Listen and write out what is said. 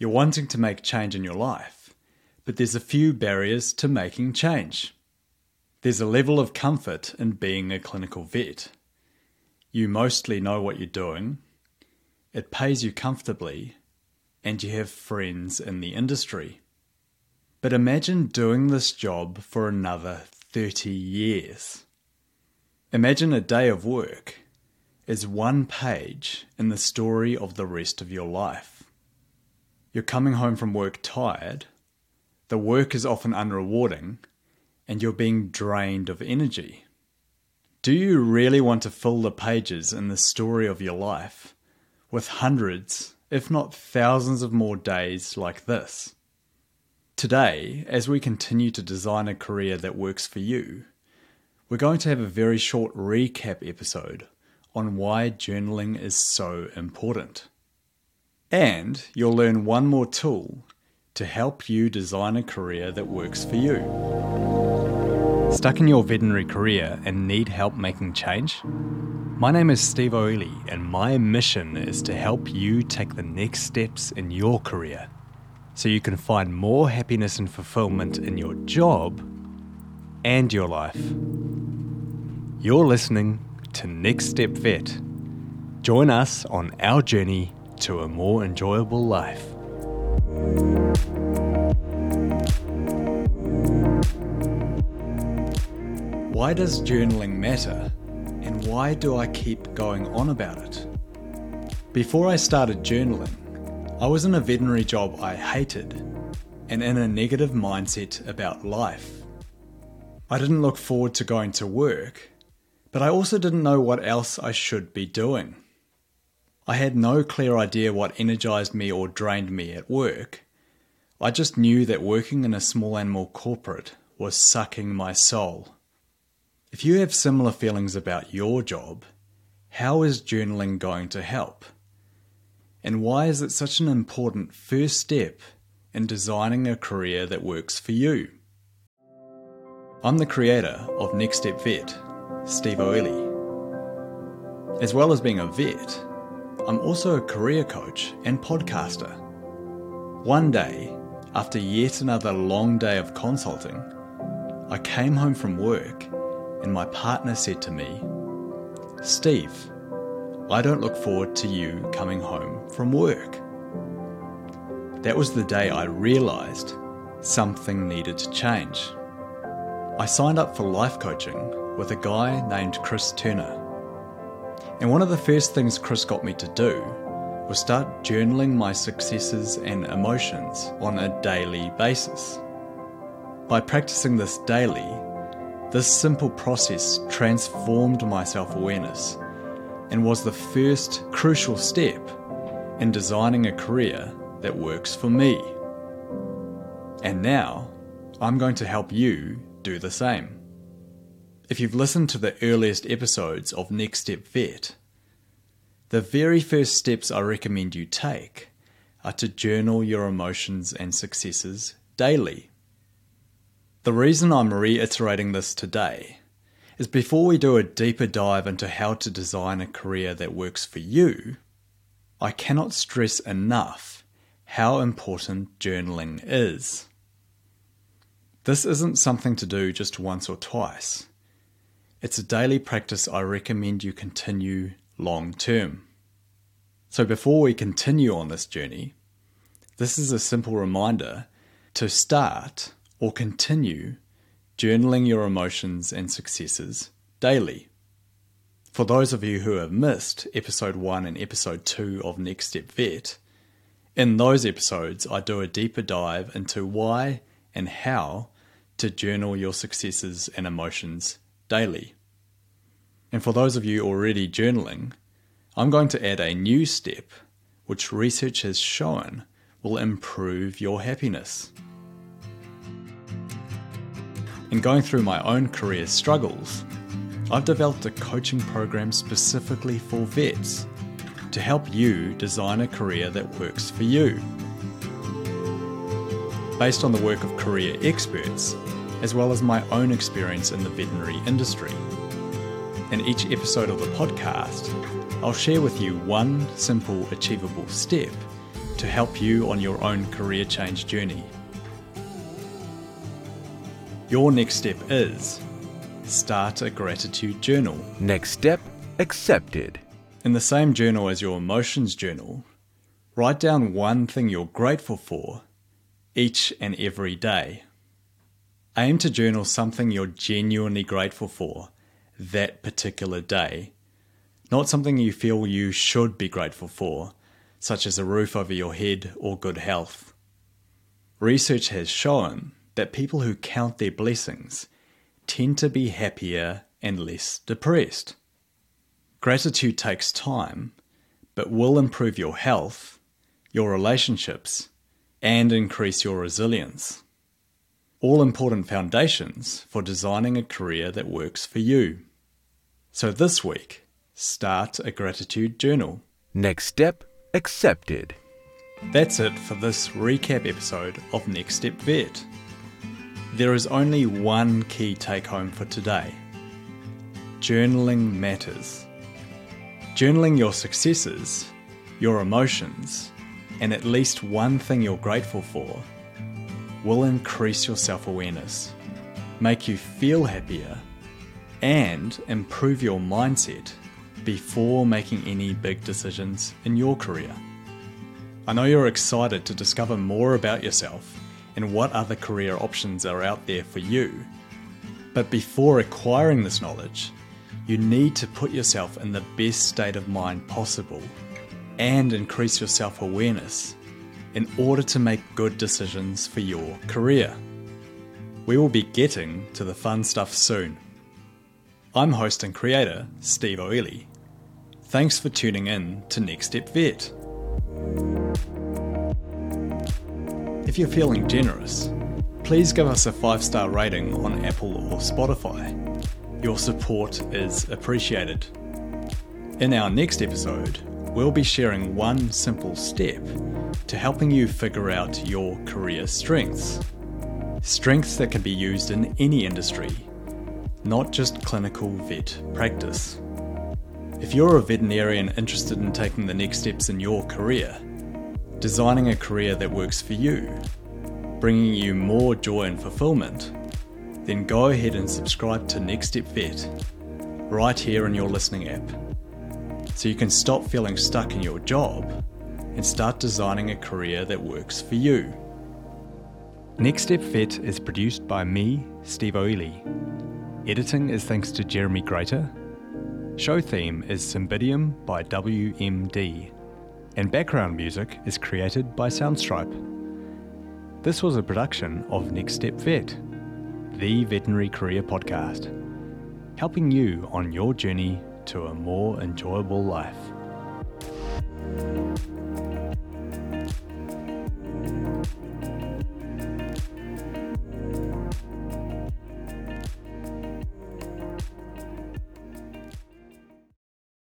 You're wanting to make change in your life, but there's a few barriers to making change. There's a level of comfort in being a clinical vet. You mostly know what you're doing, it pays you comfortably, and you have friends in the industry. But imagine doing this job for another 30 years. Imagine a day of work is one page in the story of the rest of your life. You're coming home from work tired, the work is often unrewarding, and you're being drained of energy. Do you really want to fill the pages in the story of your life with hundreds, if not thousands of more days like this? Today, as we continue to design a career that works for you, we're going to have a very short recap episode on why journaling is so important. And you'll learn one more tool to help you design a career that works for you. Stuck in your veterinary career and need help making change? My name is Steve O'Ely, and my mission is to help you take the next steps in your career, so you can find more happiness and fulfillment in your job and your life. You're listening to Next Step Vet. Join us on our journey to a more enjoyable life. Why does journaling matter, and why do I keep going on about it? Before I started journaling, I was in a veterinary job I hated and in a negative mindset about life. I didn't look forward to going to work, but I also didn't know what else I should be doing. I had no clear idea what energized me or drained me at work. I just knew that working in a small animal corporate was sucking my soul. If you have similar feelings about your job, how is journaling going to help? And why is it such an important first step in designing a career that works for you? I'm the creator of Next Step Vet, Steve O'Ely. As well as being a vet, I'm also a career coach and podcaster. One day, after yet another long day of consulting, I came home from work and my partner said to me, "Steve, I don't look forward to you coming home from work." That was the day I realised something needed to change. I signed up for life coaching with a guy named Chris Turner. And one of the first things Chris got me to do was start journaling my successes and emotions on a daily basis. By practicing this daily, this simple process transformed my self-awareness and was the first crucial step in designing a career that works for me. And now, I'm going to help you do the same. If you've listened to the earliest episodes of Next Step Vet, the very first steps I recommend you take are to journal your emotions and successes daily. The reason I'm reiterating this today is before we do a deeper dive into how to design a career that works for you, I cannot stress enough how important journaling is. This isn't something to do just once or twice. It's a daily practice I recommend you continue long term. So before we continue on this journey, this is a simple reminder to start or continue journaling your emotions and successes daily. For those of you who have missed episode 1 and episode 2 of Next Step Vet, in those episodes I do a deeper dive into why and how to journal your successes and emotions daily. And for those of you already journaling, I'm going to add a new step which research has shown will improve your happiness. In going through my own career struggles, I've developed a coaching program specifically for vets to help you design a career that works for you. Based on the work of career experts, as well as my own experience in the veterinary industry. In each episode of the podcast, I'll share with you one simple, achievable step to help you on your own career change journey. Your next step is start a gratitude journal. Next step accepted. In the same journal as your emotions journal, write down one thing you're grateful for each and every day. Aim to journal something you're genuinely grateful for that particular day, not something you feel you should be grateful for, such as a roof over your head or good health. Research has shown that people who count their blessings tend to be happier and less depressed. Gratitude takes time, but will improve your health, your relationships, and increase your resilience. All important foundations for designing a career that works for you. So this week, start a gratitude journal. Next step accepted. That's it for this recap episode of Next Step Vet. There is only one key take-home for today. Journaling matters. Journaling your successes, your emotions, and at least one thing you're grateful for will increase your self-awareness, make you feel happier, and improve your mindset before making any big decisions in your career. I know you're excited to discover more about yourself and what other career options are out there for you. But before acquiring this knowledge, you need to put yourself in the best state of mind possible and increase your self-awareness in order to make good decisions for your career. We will be getting to the fun stuff soon. I'm host and creator, Steve O'Ely. Thanks for tuning in to Next Step Vet. If you're feeling generous, please give us a 5-star rating on Apple or Spotify. Your support is appreciated. In our next episode, we'll be sharing one simple step to helping you figure out your career strengths. Strengths that can be used in any industry, not just clinical vet practice. If you're a veterinarian interested in taking the next steps in your career, designing a career that works for you, bringing you more joy and fulfillment, then go ahead and subscribe to Next Step Vet right here in your listening app, so you can stop feeling stuck in your job and start designing a career that works for you. Next Step Vet is produced by me, Steve O'Ely. Editing is thanks to Jeremy Grater. Show theme is Cymbidium by WMD. And background music is created by Soundstripe. This was a production of Next Step Vet, the veterinary career podcast, helping you on your journey to a more enjoyable life.